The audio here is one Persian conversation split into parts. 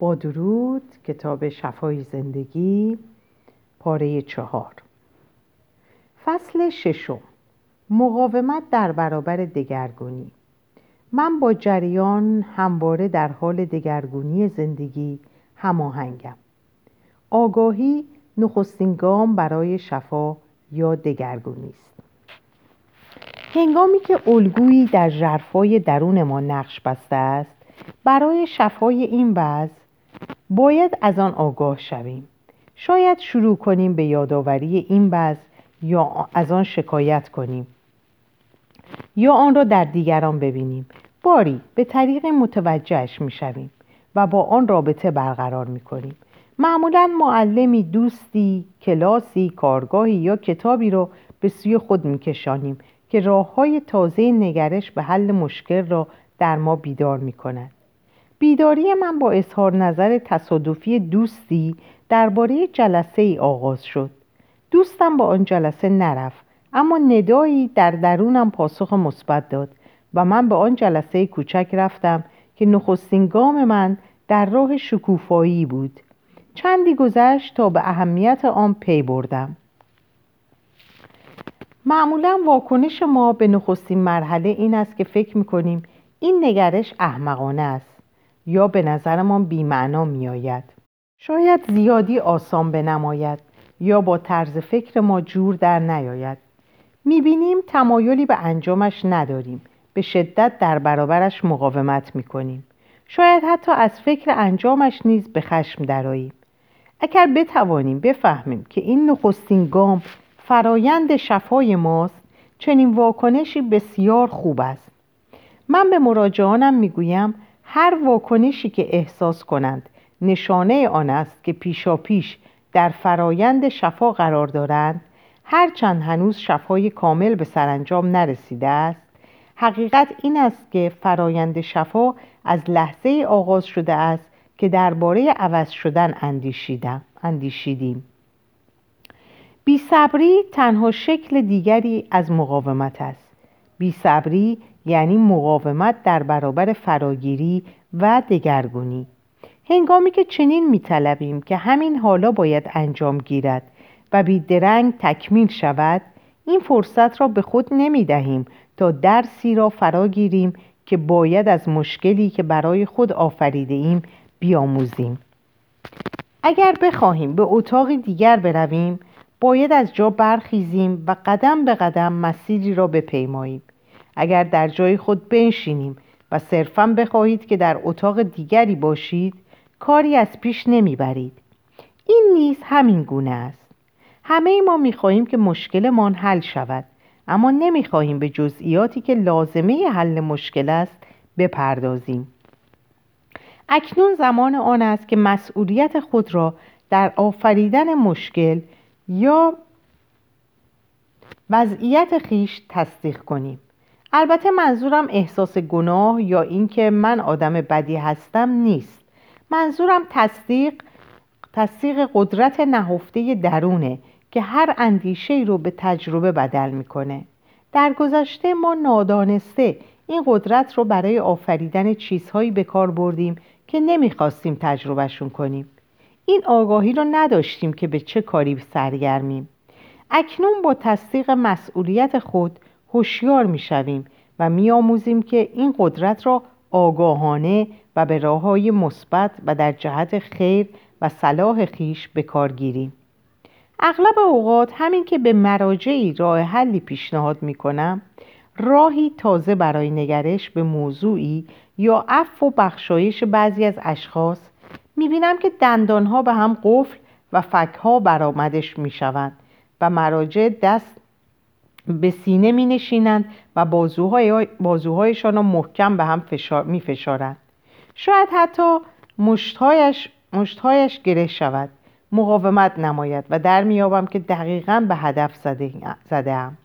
با درود. کتاب شفای زندگی پاره 4 فصل 6 مقاومت در برابر دگرگونی. من با جریان همواره در حال دگرگونی زندگی هماهنگم. آگاهی نخستین گام برای شفا یا دگرگونی است. هنگامی که الگویی در ژرفای درون ما نقش بسته است، برای شفای این وضع باید از آن آگاه شویم. شاید شروع کنیم به یادآوری این وضع یا از آن شکایت کنیم یا آن را در دیگران ببینیم. باری به طریق متوجهش می‌شویم و با آن رابطه برقرار می‌کنیم. معمولاً معلمی، دوستی، کلاسی، کارگاهی یا کتابی را به سوی خود می‌کشانیم که راه‌های تازه نگرش به حل مشکل را در ما بیدار می‌کند. بیداری من با اظهار نظر تصادفی دوستی درباره جلسه‌ای آغاز شد. دوستم با آن جلسه نرفت، اما ندایی در درونم پاسخ مثبت داد و من به آن جلسه کوچک رفتم که نخستین گام من در راه شکوفایی بود. چندی گذشت تا به اهمیت آن پی بردم. معمولاً واکنش ما به نخستین مرحله این است که فکر می‌کنیم این نگرش احمقانه است یا به نظرمان بی‌معنا می‌آید. شاید زیادی آسان بنماید یا با طرز فکر ما جور در نیاید. می‌بینیم تمایلی به انجامش نداریم، به شدت در برابرش مقاومت می‌کنیم. شاید حتی از فکر انجامش نیز به خشم درآییم. اگر بتوانیم بفهمیم که این نخستین گام فرایند شفای ماست، چنین واکنشی بسیار خوب است. من به مراجعانم میگویم هر واکنشی که احساس کنند نشانه آن است که پیشاپیش در فرایند شفا قرار دارند، هرچند هنوز شفای کامل به سرانجام نرسیده است. حقیقت این است که فرایند شفا از لحظه آغاز شده است که درباره عوض شدن اندیشیدیم. بی‌صبری تنها شکل دیگری از مقاومت است. بی‌صبری یعنی مقاومت در برابر فراگیری و دگرگونی. هنگامی که چنین می‌طلبیم که همین حالا باید انجام گیرد و بی‌درنگ تکمیل شود، این فرصت را به خود نمی‌دهیم تا درسی را فراگیریم که باید از مشکلی که برای خود آفریده ایم بیاموزیم. اگر بخواهیم به اتاق دیگر برویم، باید از جا برخیزیم و قدم به قدم مسیری را بپیماییم. اگر در جای خود بنشینیم و صرفاً بخواهید که در اتاق دیگری باشید، کاری از پیش نمیبرید. این نیز همین گونه است. همه ما میخواهیم که مشکلمان حل شود، اما نمیخواهیم به جزئیاتی که لازمه حل مشکل است بپردازیم. اکنون زمان آن است که مسئولیت خود را در آفریدن مشکل یا وضعیت خویش تصدیق کنیم. البته منظورم احساس گناه یا اینکه من آدم بدی هستم نیست. منظورم تصدیق قدرت نهفته درونه که هر اندیشه‌ای رو به تجربه بدل میکنه. در گذشته ما نادانسته این قدرت رو برای آفریدن چیزهایی به کار بردیم که نمیخواستیم تجربهشون کنیم. این آگاهی رو نداشتیم که به چه کاری سرگرمیم. اکنون با تصدیق مسئولیت خود هوشیار میشویم و میآموزیم که این قدرت را آگاهانه و به راه‌های مثبت و در جهت خیر و صلاح خویش به کار گیریم. اغلب اوقات همین که به مراجعی راه حلی پیشنهاد میکنم، راهی تازه برای نگرش به موضوعی یا عفو و بخشایش بعضی از اشخاص، میبینم که دندانها به هم قفل و فکها برآمدش میشوند و مراجع دست به سینه مینشینند و بازوهایشان را محکم به هم میفشارند. شاید حتی مشتهایش گره شود، مقاومت نماید و در میابم که دقیقاً به هدف زده‌ام.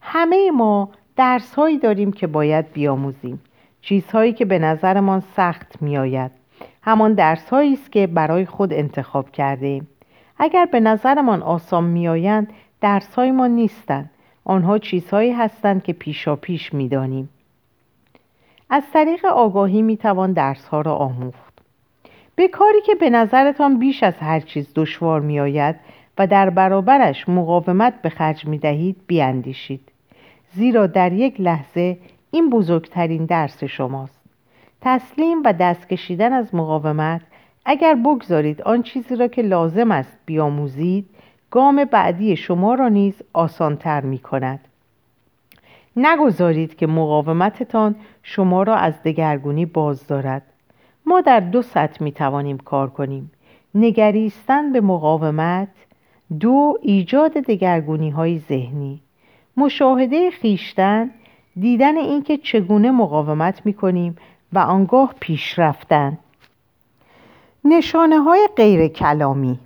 همه ما درس‌هایی داریم که باید بیاموزیم، چیزهایی که به نظرمان سخت میآید. همان درس‌هایی است که برای خود انتخاب کردیم. اگر به نظرمان آسان میآیند، درس‌های ما نیستند. آنها چیزهایی هستند که پیشاپیش می‌دانیم. از طریق آگاهی می‌توان درس‌ها را آموخت. به کاری که به نظرتان بیش از هر چیز دشوار می آید و در برابرش مقاومت به خرج می دهید بیاندیشید. زیرا در یک لحظه این بزرگترین درس شماست. تسلیم و دست کشیدن از مقاومت، اگر بگذارید آن چیزی را که لازم است بیاموزید، گام بعدی شما را نیز آسان‌تر می کند. نگذارید که مقاومتتان شما را از دگرگونی باز دارد. ما در دو سطح می توانیم کار کنیم. نگریستن به مقاومت، دو ایجاد دگرگونی‌های ذهنی. مشاهده خیشتن، دیدن اینکه چگونه مقاومت می کنیم و آنگاه پیش رفتن. نشانه‌های غیر کلامی.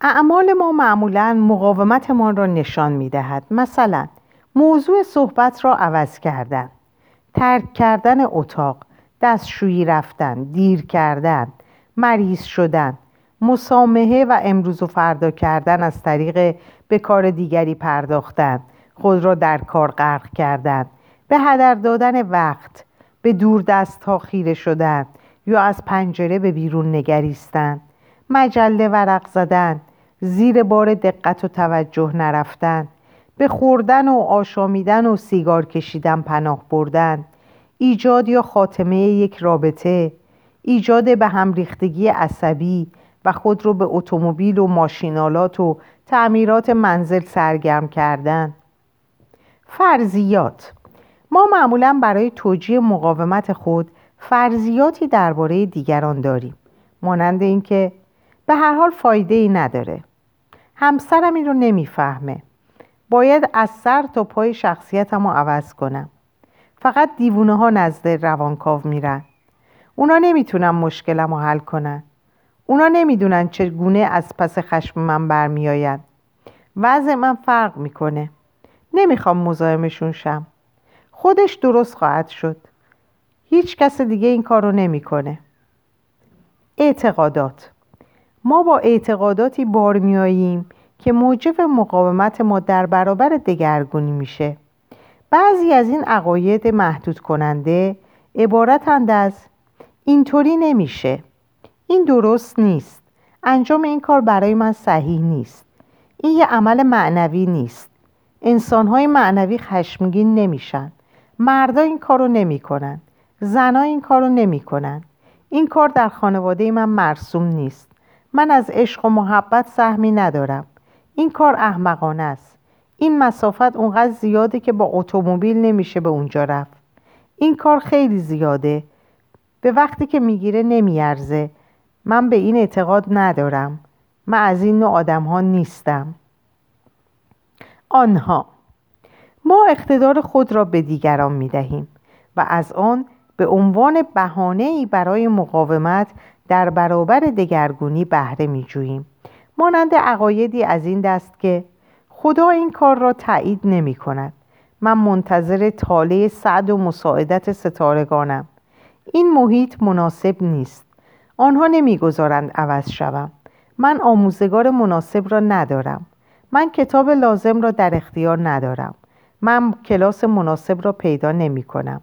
اعمال ما معمولاً مقاومتمان را نشان می‌دهد. مثلا موضوع صحبت را عوض کردن، ترک کردن اتاق، دستشویی رفتن، دیر کردن، مریض شدن، مسامحه و امروز و فردا کردن از طریق به کار دیگری پرداختن، خود را در کار غرق کردن، به هدر دادن وقت، به دور دست ها خیره شدن یا از پنجره به بیرون نگریستن، مجله ورق زدن، زیر بار دقت و توجه نرفتن، به خوردن و آشامیدن و سیگار کشیدن پناه بردن، ایجاد یا خاتمه یک رابطه، ایجاد به هم ریختگی عصبی و خود را به اتومبیل و ماشینالات و تعمیرات منزل سرگرم کردن. فرضیات. ما معمولاً برای توجیه مقاومت خود فرضیاتی درباره دیگران داریم، مانند اینکه به هر حال فایده ای نداره، همسرم این رو نمیفهمه، باید از سر تا پای شخصیتم رو عوض کنم، فقط دیوونه ها نزد روانکاو میرن، اونا نمیتونن مشکلم رو حل کنن، اونا نمیدونن چگونه از پس خشم من برمی آید، وضع من فرق میکنه، نمیخوام مزاحمشون شم، خودش درست خواهد شد، هیچ کس دیگه این کار رو نمیکنه. اعتقادات. ما با اعتقاداتی بار می آییم که موجب مقاومت ما در برابر دگرگونی میشه. بعضی از این عقاید محدود کننده عبارتند از اینطوری نمیشه، این درست نیست، انجام این کار برای من صحیح نیست، این یه عمل معنوی نیست، انسانهای معنوی خشمگین نمیشن، مردا این کار رو نمی کنن، زنا این کار رو نمی کنن، این کار در خانواده من مرسوم نیست، من از عشق و محبت سهمی ندارم، این کار احمقانه است، این مسافت اونقدر زیاده که با اتومبیل نمیشه به اونجا رفت، این کار خیلی زیاده، به وقتی که میگیره نمیارزه، من به این اعتقاد ندارم، من از این نوع آدم ها نیستم. آنها. ما اقتدار خود را به دیگران میدهیم و از آن به عنوان بهانه‌ای برای مقاومت در برابر دگرگونی بهره می‌جوییم. مانند عقایدی از این دست که خدا این کار را تایید نمی‌کند. من منتظر طالع سعد و مساعدت ستارگانم. این محیط مناسب نیست. آنها نمی‌گذارند عوض شوم. من آموزگار مناسب را ندارم. من کتاب لازم را در اختیار ندارم. من کلاس مناسب را پیدا نمی‌کنم.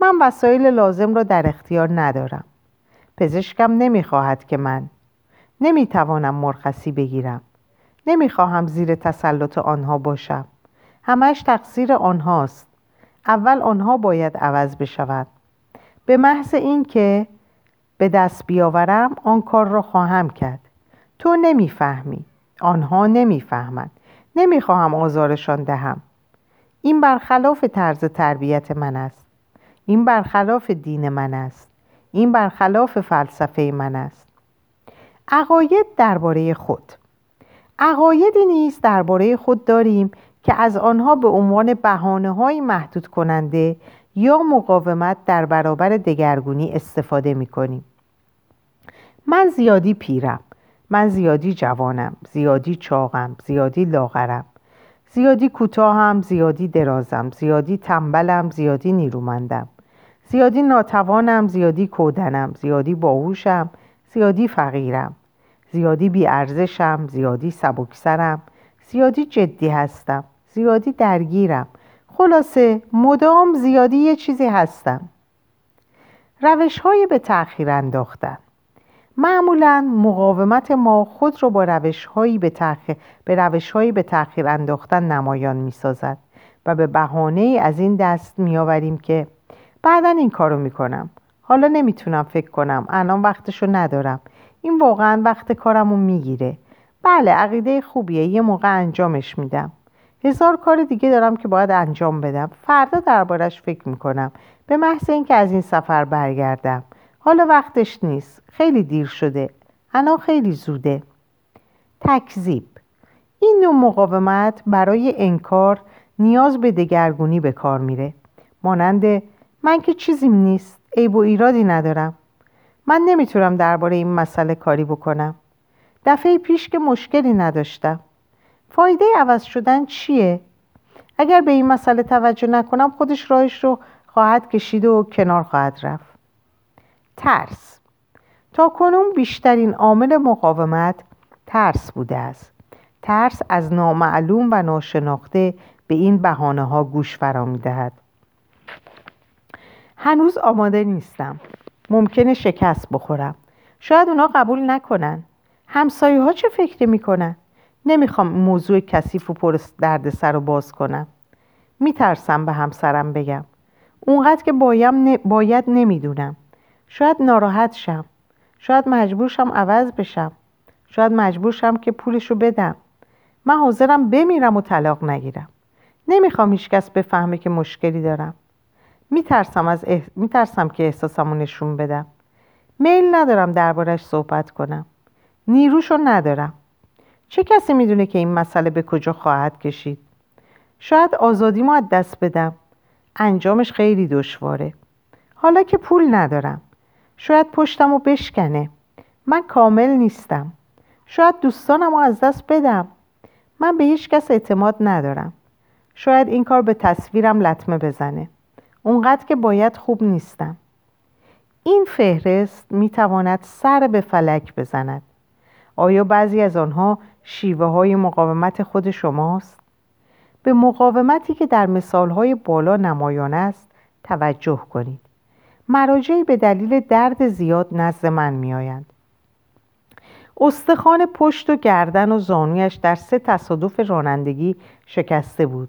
من وسایل لازم را در اختیار ندارم. پزشکم نمیخواهد که من نمیتوانم مرخصی بگیرم. نمیخواهم زیر تسلط آنها باشم. همش تقصیر آنهاست. اول آنها باید عوض بشوند. به محض این که به دست بیاورم آن کار را خواهم کرد. تو نمیفهمی. آنها نمیفهمند. نمیخواهم آزارشان دهم. این برخلاف طرز تربیت من است. این برخلاف دین من است. این برخلاف فلسفه من است. عقاید درباره خود. عقایدی نیز درباره خود داریم که از آنها به عنوان بهانه‌های محدود کننده یا مقاومت در برابر دگرگونی استفاده می‌کنیم. من زیادی پیرم، من زیادی جوانم، زیادی چاقم، زیادی لاغرم، زیادی کوتاهم، زیادی درازم، زیادی تنبلم، زیادی نیرومندم، زیادی ناتوانم، زیادی کودنم، زیادی باهوشم، زیادی فقیرم، زیادی بی‌ارزشم، زیادی سبکسرم، زیادی جدی هستم، زیادی درگیرم، خلاصه مدام زیادی یه چیزی هستم. روش‌های به تأخیر انداختن. معمولاً مقاومت ما خود را با روش‌هایی به تأخیر انداختن نمایان می‌سازد و به بهانه‌ای از این دست می‌آوریم که بعداً این کارو می‌کنم، حالا نمی‌تونم فکر کنم، الان وقتشو ندارم، این واقعاً وقت کارمو می‌گیره. بله، عقیده خوبیه، یه موقع انجامش میدم. 1000 کار دیگه دارم که باید انجام بدم، فردا دربارش فکر می‌کنم، به محض اینکه از این سفر برگردم. حالا وقتش نیست، خیلی دیر شده، الان خیلی زوده. تکذیب. این نوع مقاومت برای انکار نیاز به دگرگونی به کار میره، مانند من که چیزیم نیست، عیب و ایرادی ندارم، من نمیتونم درباره این مسئله کاری بکنم، دفعه پیش که مشکلی نداشتم. فایده عوض شدن چیه؟ اگر به این مسئله توجه نکنم خودش راهش رو خواهد کشید و کنار خواهد رفت. ترس. تا کنون بیشترین عامل مقاومت ترس بوده است. ترس از نامعلوم و ناشناخته به این بهانه ها گوش فرا می دهد. هنوز آماده نیستم، ممکنه شکست بخورم، شاید اونا قبول نکنن، همسایه ها چه فکر می کنن، نمیخوام موضوع کثیف و پر دردسر رو باز کنم، میترسم به همسرم بگم، اونقدر که باید نمیدونم، شاید ناراحت شم، شاید مجبورشم عوض بشم، شاید مجبورشم که پولشو بدم، من حاضرم بمیرم و طلاق نگیرم، نمیخوام هیچکس بفهمه که مشکلی دارم، میترسم که احساسمو نشون بدم، میل ندارم دربارش صحبت کنم، نیروشو ندارم. چه کسی میدونه که این مسئله به کجا خواهد کشید؟ شاید آزادیمو از دست بدم، انجامش خیلی دشواره. حالا که پول ندارم، شاید پشتمو بشکنه، من کامل نیستم، شاید دوستانمو از دست بدم، من به هیچ کس اعتماد ندارم، شاید این کار به تصویرم لطمه بزنه، اونقدر که باید خوب نیستم. این فهرست میتواند سر به فلک بزند. آیا بعضی از آنها شیوه های مقاومت خود شماست؟ به مقاومتی که در مثال های بالا نمایان است توجه کنید. مراجعی به دلیل درد زیاد نزد من می آیند. استخوان پشت و گردن و زانویش در 3 تصادف رانندگی شکسته بود.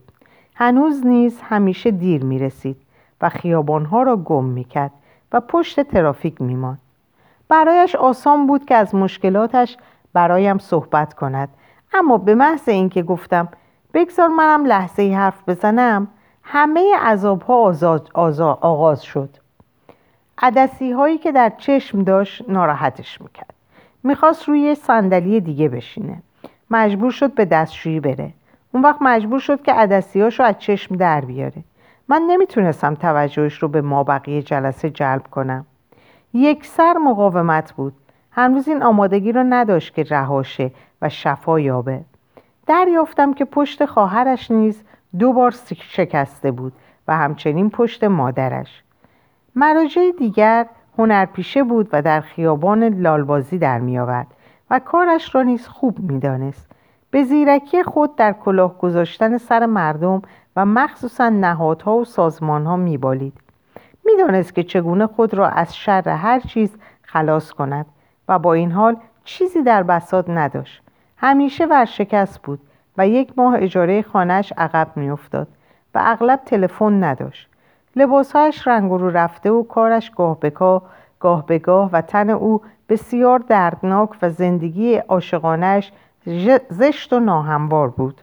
هنوز نیز همیشه دیر می رسید و خیابانها را گم می کرد و پشت ترافیک می ماند. برایش آسان بود که از مشکلاتش برایم صحبت کند، اما به محض اینکه گفتم بگذار منم لحظه ای حرف بزنم، همه عذابها آغاز شد. عدسی هایی که در چشم داشت ناراحتش میکرد، میخواست روی صندلی دیگه بشینه، مجبور شد به دستشویی بره، اون وقت مجبور شد که عدسی هاشو از چشم در بیاره. من نمیتونستم توجهش رو به مابقی جلسه جلب کنم. یک سر مقاومت بود، هنوز این آمادگی رو نداشت که رهاشه و شفا یابه. دریافتم که پشت خواهرش نیز 2 بار شکسته بود و همچنین پشت مادرش. مراجع دیگر هنرپیشه بود و در خیابان لالبازی در می آورد و کارش را نیز خوب می دانست. به زیرکی خود در کلاه گذاشتن سر مردم و مخصوصا نهادها و سازمانها می بالید. می دانست که چگونه خود را از شر هر چیز خلاص کند و با این حال چیزی در بساط نداشت. همیشه ورشکست بود و 1 ماه اجاره خانهش عقب می افتاد و اغلب تلفن نداشت. لباسهایش رنگ رو رفته و کارش گاه به گاه و تن او بسیار دردناک و زندگی عاشقانه‌اش زشت و ناهموار بود.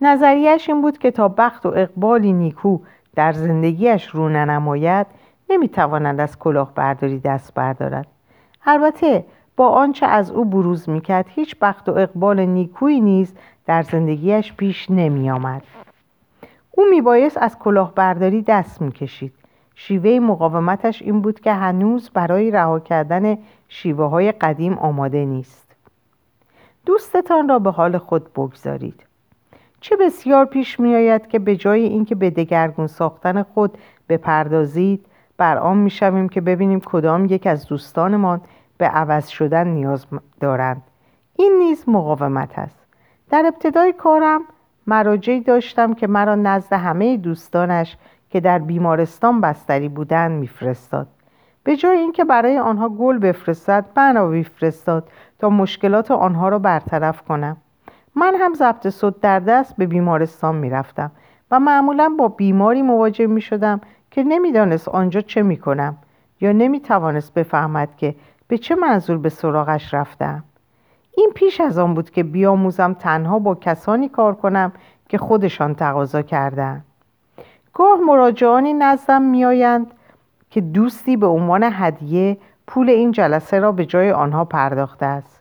نظریه‌اش این بود که تا بخت و اقبالی نیکو در زندگیش رو ننماید، نمیتواند از کلاه برداری دست بردارد. البته با آنچه از او بروز میکرد هیچ بخت و اقبال نیکویی نیز در زندگیش پیش نمیآمد. او میبایست از کلاه برداری دست میکشید. شیوه مقاومتش این بود که هنوز برای رها کردن شیوه های قدیم آماده نیست. دوستتان را به حال خود بگذارید. چه بسیار پیش میآید که به جای اینکه به دگرگون ساختن خود بپردازید، برآم میشویم که ببینیم کدام یک از دوستانمان به عوض شدن نیاز دارند. این نیز مقاومت است. در ابتدای کارم مراجعی داشتم که مرا نزد همه دوستانش که در بیمارستان بستری بودند میفرستاد به جای اینکه برای آنها گل بفرستد، بنا بفرستاد تا مشکلات آنها را برطرف کنم. من هم ضبط صوت در دست به بیمارستان می رفتم و معمولاً با بیماری مواجه می شدم که نمی دانست آنجا چه می کنم یا نمی توانست بفهمد که به چه منظور به سراغش رفتم. این پیش از آن بود که بیاموزم تنها با کسانی کار کنم که خودشان تقاضا کردند. گاه مراجعانی نزدم می آیند که دوستی به عنوان هدیه پول این جلسه را به جای آنها پرداخته است.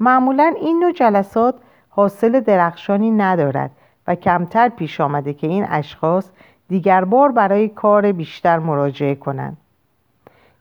معمولاً این نوع جلسات حاصل درخشانی ندارد و کمتر پیش آمده که این اشخاص دیگر بار برای کار بیشتر مراجعه کنند.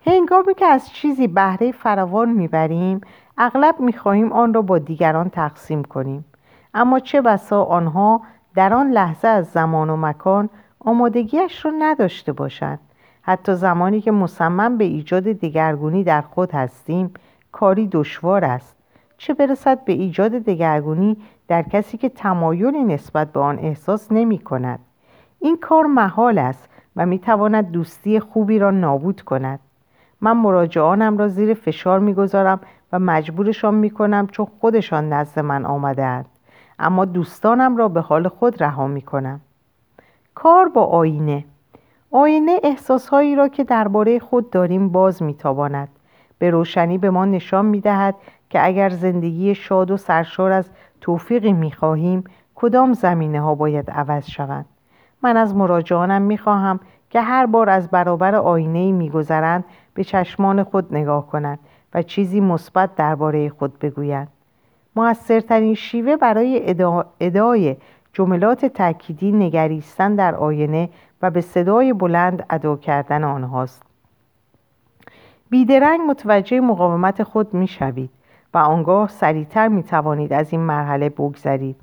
هنگامی که از چیزی بهره فراوان میبریم، اغلب میخواهیم آن را با دیگران تقسیم کنیم، اما چه بسا آنها در آن لحظه از زمان و مکان آمادگیش را نداشته باشند. حتی زمانی که مصمم به ایجاد دگرگونی در خود هستیم، کاری دشوار است، چه برسد به ایجاد دگرگونی در کسی که تمایلی نسبت به آن احساس نمی کند. این کار محال است و می تواند دوستی خوبی را نابود کند. من مراجعانم را زیر فشار می گذارم و مجبورشان می کنم چون خودشان نزد من آمدند، اما دوستانم را به حال خود رها می کنم. کار با آینه احساسهایی را که درباره خود داریم باز می تاباند. به روشنی به ما نشان می دهد که اگر زندگی شاد و سرشار از توفیقی می خواهیم، کدام زمینه ها باید عوض شوند. من از مراجعانم می خواهم که هر بار از برابر آینه‌ای می گذرند به چشمان خود نگاه کنند و چیزی مثبت درباره خود بگویند. مؤثرترین شیوه برای ادای جملات تأکیدی نگریستن در آینه و به صدای بلند ادا کردن آنهاست. بیدرنگ متوجه مقاومت خود می شوید و آنگاه سریعتر می توانید از این مرحله بگذرید.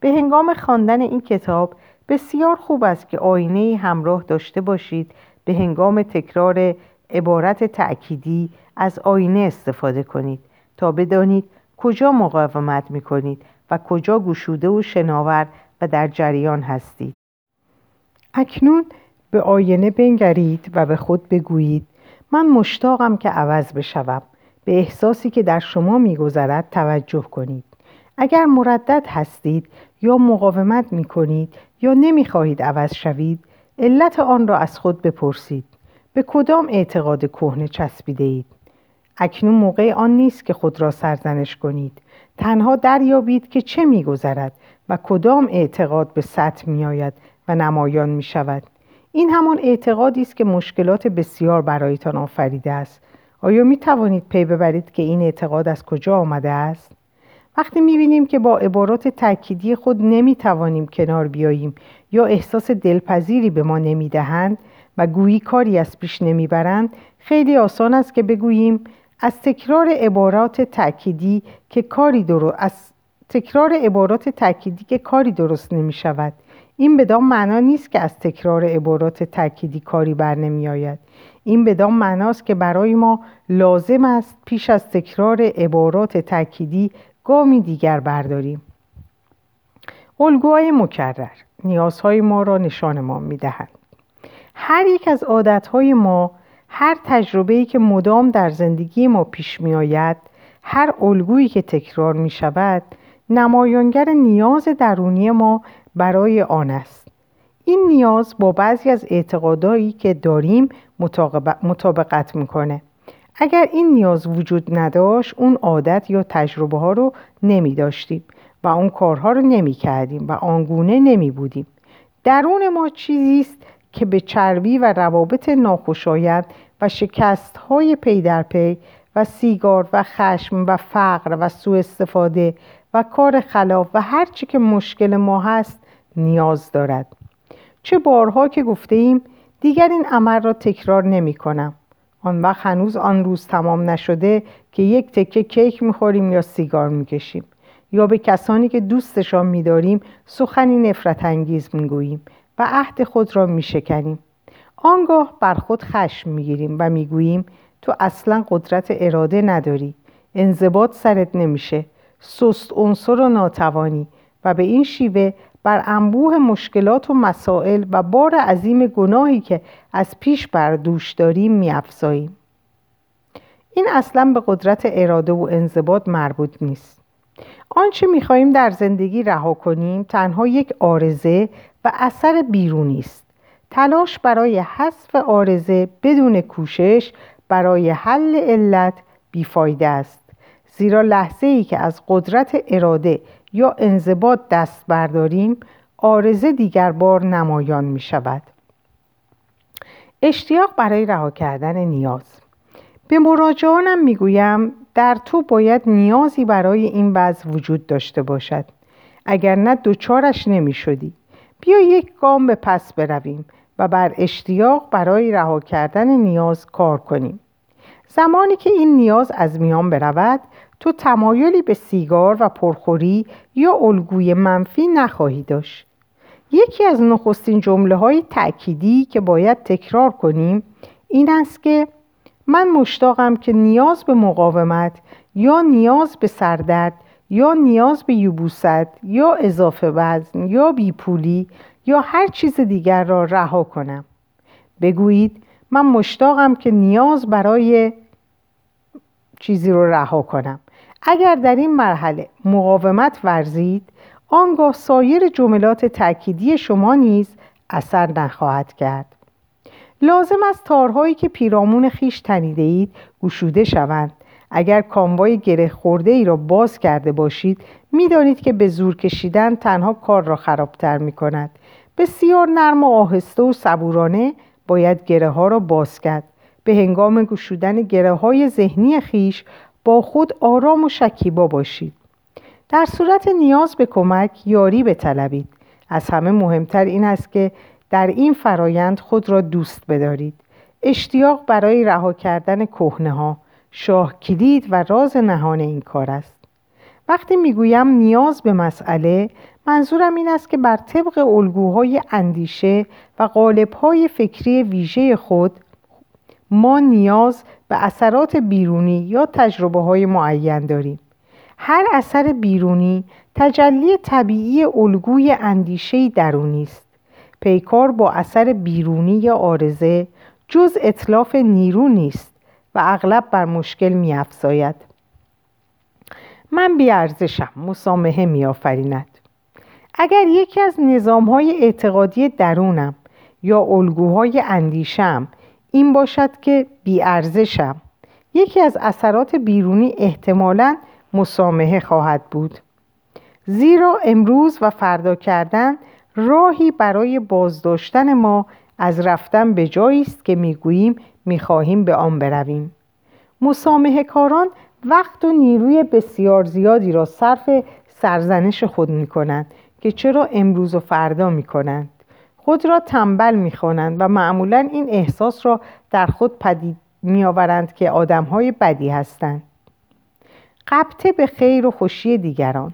به هنگام خواندن این کتاب بسیار خوب است که آینه‌ای همراه داشته باشید. به هنگام تکرار عبارت تأکیدی از آینه استفاده کنید تا بدانید کجا مقاومت می کنید و کجا گشوده و شناور و در جریان هستید. اکنون به آینه بنگرید و به خود بگویید: من مشتاقم که عوض بشوم. به احساسی که در شما می‌گذرد توجه کنید. اگر مردد هستید یا مقاومت می‌کنید یا نمی‌خواهید عوض شوید، علت آن را از خود بپرسید. به کدام اعتقاد کهنه چسبیده اید؟ اکنون موقع آن نیست که خود را سرزنش کنید. تنها دریابید که چه می‌گذرد و کدام اعتقاد به سطح می‌آید و نمایان می‌شود. این همان اعتقادی است که مشکلات بسیار برایتان آفریده است. آیا می توانید پی ببرید که این اعتقاد از کجا آمده است؟ وقتی می بینیم که با عبارات تأکیدی خود نمی توانیم کنار بیاییم یا احساس دلپذیری به ما نمی دهند و گویی کاری از پیش نمی برند، خیلی آسان است که بگوییم از تکرار عبارات تأکیدی که کاری درست نمی شود. این بدان معنا نیست که از تکرار عبارات تأکیدی کاری بر نمی آید. این بدان معناست که برای ما لازم است پیش از تکرار عبارات تأکیدی گامی دیگر برداریم. الگوهای مکرر نیازهای ما را نشانمان می‌دهند. هر یک از عادتهای ما، هر تجربه‌ای که مدام در زندگی ما پیش می‌آید، هر الگویی که تکرار می‌شود، نمایانگر نیاز درونی ما برای آن است. این نیاز با بعضی از اعتقادایی که داریم مطابقت میکنه. اگر این نیاز وجود نداشت، اون عادت یا تجربه ها رو نمی داشتیم و اون کارها رو نمی کردیم و آنگونه نمی بودیم. درون ما چیزی است که به چربی و روابط ناخوشایند و شکست های پی در پی و سیگار و خشم و فقر و سوء استفاده و کار خلاف و هر چی که مشکل ما هست نیاز دارد. چه بارها که گفته ایم دیگر این عمل را تکرار نمی کنم. آن وقت هنوز آن روز تمام نشده که یک تکه کیک می خوریم یا سیگار می کشیم یا به کسانی که دوستشان می داریم سخنی نفرت انگیز می گوییم و عهد خود را می شکنیم. آنگاه بر خود خشم می گیریم و می گوییم تو اصلا قدرت اراده نداری، انضباط سرت نمیشه، سست عنصر و ناتوانی، و به این شیوه بر انبوه مشکلات و مسائل و بار عظیم گناهی که از پیش بر دوش داریم می‌افزاییم. این اصلا به قدرت اراده و انضباط مربوط نیست. آنچه می‌خواهیم در زندگی رها کنیم تنها یک عارضه و اثر بیرونی است. تلاش برای حذف عارضه بدون کوشش برای حل علت بیفایده است. زیرا لحظه‌ای که از قدرت اراده یا انضباط دست برداریم، عارضه دیگر بار نمایان می شود. اشتیاق برای رها کردن نیاز. به مراجعانم می گویم در تو باید نیازی برای این وضع وجود داشته باشد. اگر نه دوچارش نمی شدی. بیا یک گام به پس برویم و بر اشتیاق برای رها کردن نیاز کار کنیم. زمانی که این نیاز از میان برود، تو تمایلی به سیگار و پرخوری یا الگوی منفی نخواهی داشت. یکی از نخستین جمله‌های تأکیدی که باید تکرار کنیم این است که من مشتاقم که نیاز به مقاومت یا نیاز به سردرد یا نیاز به یبوست یا اضافه وزن یا بیپولی یا هر چیز دیگر را رها کنم. بگویید من مشتاقم که نیاز برای چیزی را رها کنم. اگر در این مرحله مقاومت ورزید، آنگاه سایر جملات تأکیدی شما نیز اثر نخواهد کرد. لازم است تارهایی که پیرامون خیش تنیده اید گشوده شوند. اگر کاموای گره خورده ای را باز کرده باشید، می‌دانید که به زور کشیدن تنها کار را خرابتر می‌کند. بسیار نرم و آهسته و صبورانه باید گره ها را باز کرد. به هنگام گشودن گره های ذهنی خیش با خود آرام و شکیبا باشید. در صورت نیاز به کمک یاری بطلبید. از همه مهمتر این است که در این فرایند خود را دوست بدارید. اشتیاق برای رها کردن کهنه ها شاه کلید و راز نهان این کار است. وقتی میگویم نیاز به مسئله، منظورم این است که بر طبق الگوهای اندیشه و قالب‌های فکری ویژه خود ما نیاز به اثرات بیرونی یا تجربه‌های معین داریم. هر اثر بیرونی تجلی طبیعی الگوی اندیشه درونی است. پیکار با اثر بیرونی یا عارضه جز اتلاف نیرو نیست و اغلب بر مشکل می‌افزاید. من بی‌ارزشم مسامحه می‌آفریند. اگر یکی از نظام‌های اعتقادی درونم یا الگوهای اندیشم این باشد که بی‌ارزشم، یکی از اثرات بیرونی احتمالاً مسامحه خواهد بود. زیرا امروز و فردا کردن راهی برای بازداشتن ما از رفتن به جایی است که می‌گوییم می‌خواهیم به آن برویم. مسامحه‌کاران وقت و نیروی بسیار زیادی را صرف سرزنش خود می‌کنند که چرا امروز و فردا می‌کنند. خود را تنبل می‌خوانند و معمولاً این احساس را در خود پدید می‌آورند که آدم‌های بدی هستند. غبطه به خیر و خوشی دیگران.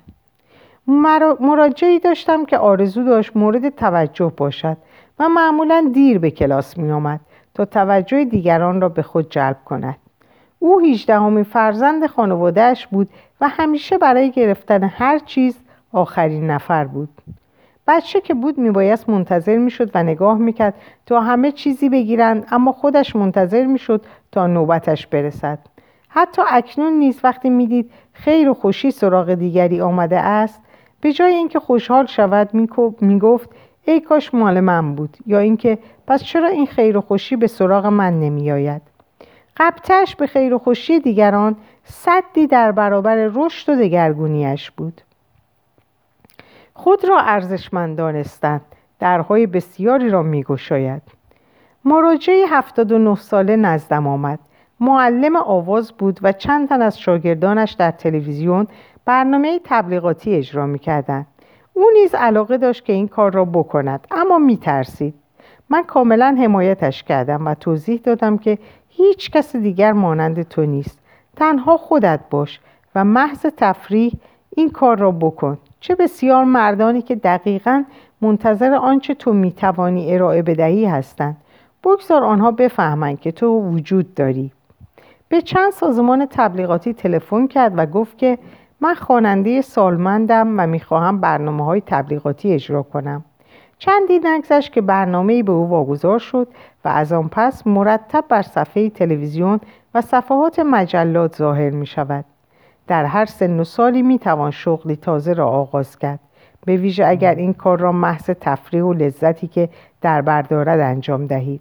مراجعی داشتم که آرزو داشت مورد توجه باشد و معمولاً دیر به کلاس می‌آمد تا توجه دیگران را به خود جلب کند. او 18مین فرزند خانواده‌اش بود و همیشه برای گرفتن هر چیز آخرین نفر بود. بچه که بود میبایست منتظر میشد و نگاه میکرد تا همه چیزی بگیرند، اما خودش منتظر میشد تا نوبتش برسد. حتی اکنون نیز وقتی میدید خیر و خوشی سراغ دیگری آمده است، به جای اینکه خوشحال شود میگفت ای کاش مال من بود، یا اینکه پس چرا این خیر و خوشی به سراغ من نمیآید. غبطه‌اش به خیر و خوشی دیگران سدی در برابر رشد و دگرگونیش بود. خود را ارزشمند دانستن درهای بسیاری را می‌گشاید. مراجعی 79 ساله نزدم آمد. معلم آواز بود و چند تن از شاگردانش در تلویزیون برنامه تبلیغاتی اجرا می‌کردند. او نیز علاقه داشت که این کار را بکند، اما می‌ترسید. من کاملاً حمایتش کردم و توضیح دادم که هیچ کس دیگر مانند تو نیست. تنها خودت باش و محض تفریح این کار را بکن. چه بسیار مردانی که دقیقاً منتظر آنچه تو میتوانی ارائه بدهی هستند. بگذار آنها بفهمند که تو وجود داری. به چند سازمان تبلیغاتی تلفن کرد و گفت که من خواننده سالمندم و میخواهم برنامه‌های تبلیغاتی اجرا کنم. چندی نگذشت که برنامه‌ای به او واگذار شد و از آن پس مرتب بر صفحه تلویزیون و صفحات مجلات ظاهر می شود. در هر سن و سالی می توان شغلی تازه را آغاز کرد، به ویژه اگر این کار را محض تفریح و لذتی که در بر دارد انجام دهید.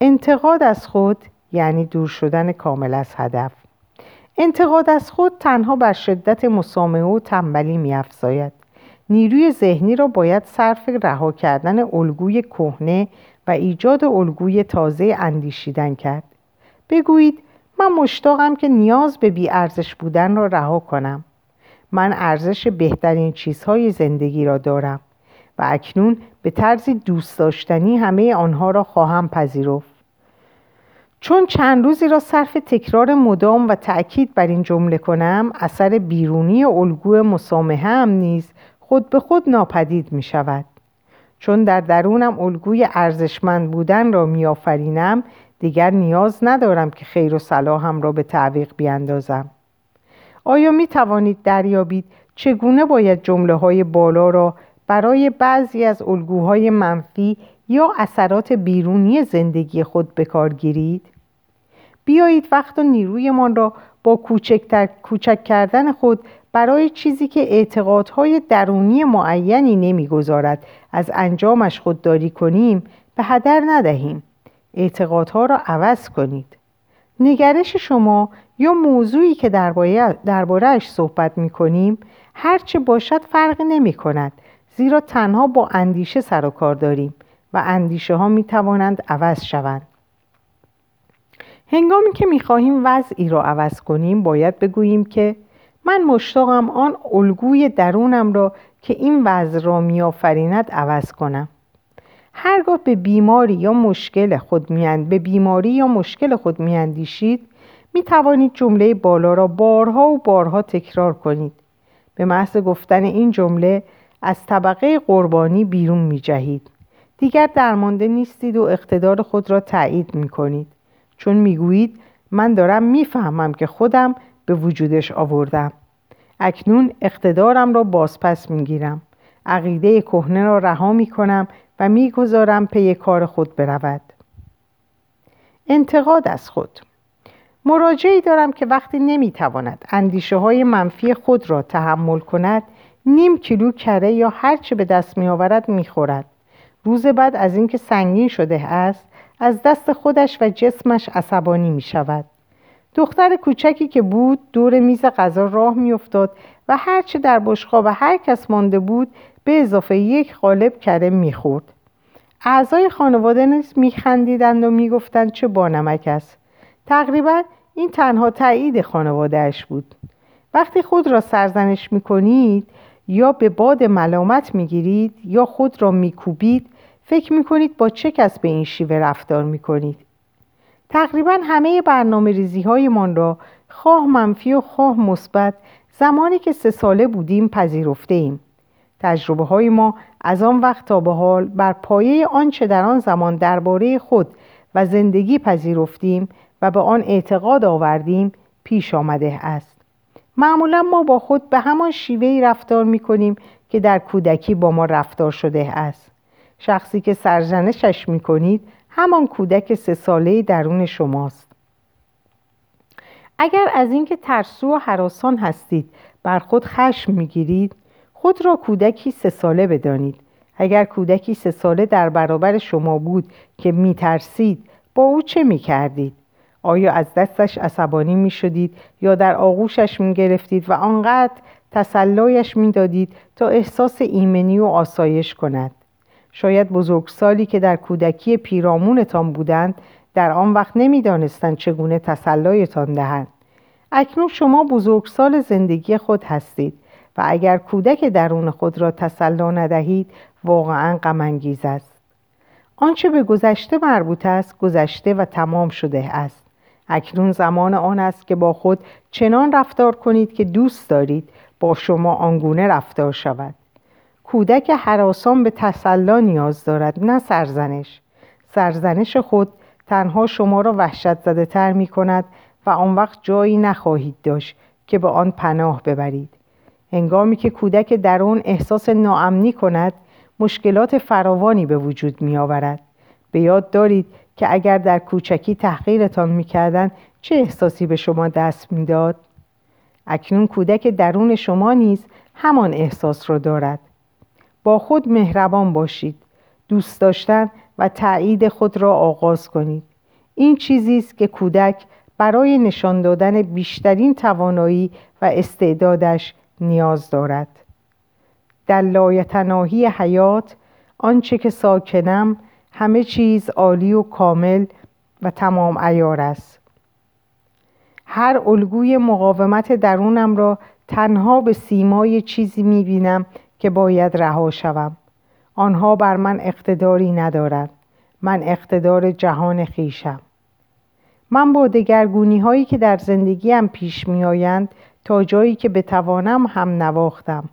انتقاد از خود یعنی دور شدن کامل از هدف. انتقاد از خود تنها بر شدت مسامحه و تنبلی می‌افزاید. نیروی ذهنی را باید صرف رها کردن الگوی کهنه و ایجاد الگوی تازه اندیشیدن کرد. بگویید من مشتاقم که نیاز به بی‌ارزش بودن را رها کنم. من ارزش بهترین چیزهای زندگی را دارم و اکنون به طرزی دوست داشتنی همه آنها را خواهم پذیرفت. چون چند روزی را صرف تکرار مدام و تأکید بر این جمله کنم، اثر بیرونی الگوی مسامحه هم نیز خود به خود ناپدید می شود. چون در درونم الگوی ارزشمند بودن را می آفرینم، دیگر نیاز ندارم که خیر و صلاحم را به تعویق بیندازم. آیا می توانید دریابید چگونه باید جمله های بالا را برای بعضی از الگوهای منفی یا اثرات بیرونی زندگی خود به کار گیرید؟ بیایید وقت و نیرویمان را با کوچک کردن خود برای چیزی که اعتقادهای درونی معینی نمیگذارد از انجامش خودداری کنیم به هدر ندهیم. اعتقادها را عوض کنید. نگرش شما یا موضوعی که درباره‌اش صحبت می‌کنیم هرچه باشد فرق نمی‌کند، زیرا تنها با اندیشه سر و کار داریم و اندیشه ها می توانند عوض شوند. هنگامی که می خواهیم وضعی را عوض کنیم باید بگوییم که من مشتاقم آن الگوی درونم را که این وضع را می آفریند عوض کنم. هرگاه به بیماری یا مشکل خود می اندیشید می توانید جمله بالا را بارها و بارها تکرار کنید. به محض گفتن این جمله از طبقه قربانی بیرون می جهید. دیگر درمانده نیستید و اقتدار خود را تایید می کنید، چون می گویید من دارم می فهمم که خودم به وجودش آوردم. اکنون اقتدارم را بازپس می گیرم. عقیده کهنه را رها می کنم و می گذارم پی کار خود برود. انتقاد از خود. مراجعی دارم که وقتی نمی تواند اندیشه های منفی خود را تحمل کند، 0.5 کیلو کره یا هر چه به دست می آورد می خورد. روز بعد از اینکه سنگین شده است، از دست خودش و جسمش عصبانی می شود. دختر کوچکی که بود دور میز غذا راه می افتاد و هرچه در بشقاب هر کس مانده بود به اضافه 1 قالب کره می خورد. اعضای خانواده نیز می خندیدند و می گفتند چه بانمک است. تقریبا این تنها تایید خانوادهش بود. وقتی خود را سرزنش می کنید یا به باد ملامت می گیرید یا خود را می کوبید، فکر می کنید با چه کس به این شیوه رفتار می کنید. تقریبا همه برنامه ریزی های من را خواه منفی و خواه مثبت زمانی که 3 ساله بودیم پذیرفته ایم. تجربه های ما از آن وقت تا به حال بر پایه آنچه در آن زمان درباره خود و زندگی پذیرفتیم و به آن اعتقاد آوردیم پیش آمده است. معمولا ما با خود به همان شیوهی رفتار می کنیم که در کودکی با ما رفتار شده است. شخصی که سرزنشش می کنید همان کودک 3 ساله درون شماست. اگر از اینکه ترسو و هراسان هستید بر خود خشم می گیرید، خود را کودکی 3 ساله بدانید. اگر کودکی 3 ساله در برابر شما بود که می ترسید، با او چه می کردید؟ آیا از دستش عصبانی می شدید یا در آغوشش می گرفتید و آنقدر تسلایش می دادید تا احساس ایمنی و آسایش کند؟ شاید بزرگسالی که در کودکی پیرامونتان بودند در آن وقت نمی دانستند چگونه تسلایتان دهند. اکنون شما بزرگسال زندگی خود هستید و اگر کودک درون خود را تسلا ندهید واقعا غم انگیز است. آنچه به گذشته مربوط است گذشته و تمام شده است. اکنون زمان آن است که با خود چنان رفتار کنید که دوست دارید با شما آنگونه رفتار شود. کودک هراسان به تسلی نیاز دارد، نه سرزنش. سرزنش خود تنها شما را وحشت زده تر می کند و آن وقت جایی نخواهید داشت که به آن پناه ببرید. هنگامی که کودک درون احساس ناامنی کند، مشکلات فراوانی به وجود می آورد. به یاد دارید که اگر در کوچکی تحقیرتان می کردن چه احساسی به شما دست می داد؟ اکنون کودک درون شما نیز همان احساس را دارد. با خود مهربان باشید. دوست داشتن و تأیید خود را آغاز کنید. این چیزی است که کودک برای نشان دادن بیشترین توانایی و استعدادش نیاز دارد. در لایتناهی حیات، آنچه که ساکنم، همه چیز عالی و کامل و تمام عیار است. هر الگوی مقاومت درونم را تنها به سیمای چیزی می‌بینم که باید رها شوم. آنها بر من اقتداری ندارند. من اقتدار جهان خیشم. من با دگرگونی‌هایی که در زندگیم پیش می‌آیند تا جایی که بتوانم هم نواختم.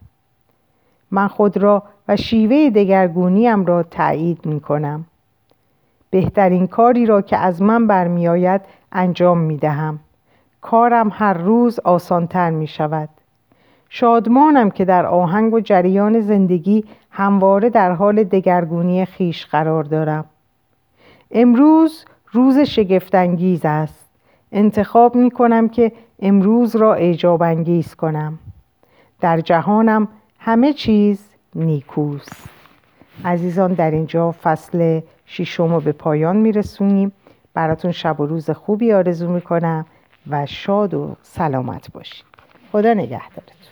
من خود را و شیوه دگرگونیم را تأیید می‌کنم. بهترین کاری را که از من برمی‌آید انجام می‌دهم. کارم هر روز آسان‌تر می‌شود. شادمانم که در آهنگ و جریان زندگی همواره در حال دگرگونی خیش قرار دارم. امروز روز شگفت‌انگیز است. انتخاب می‌کنم که امروز را اعجاب‌انگیز کنم. در جهانم همه چیز نیکوست. عزیزان، در اینجا فصل 6 به پایان می‌رسونیم. براتون شب و روز خوبی آرزو می‌کنم و شاد و سلامت باشید. خدا نگهدارت.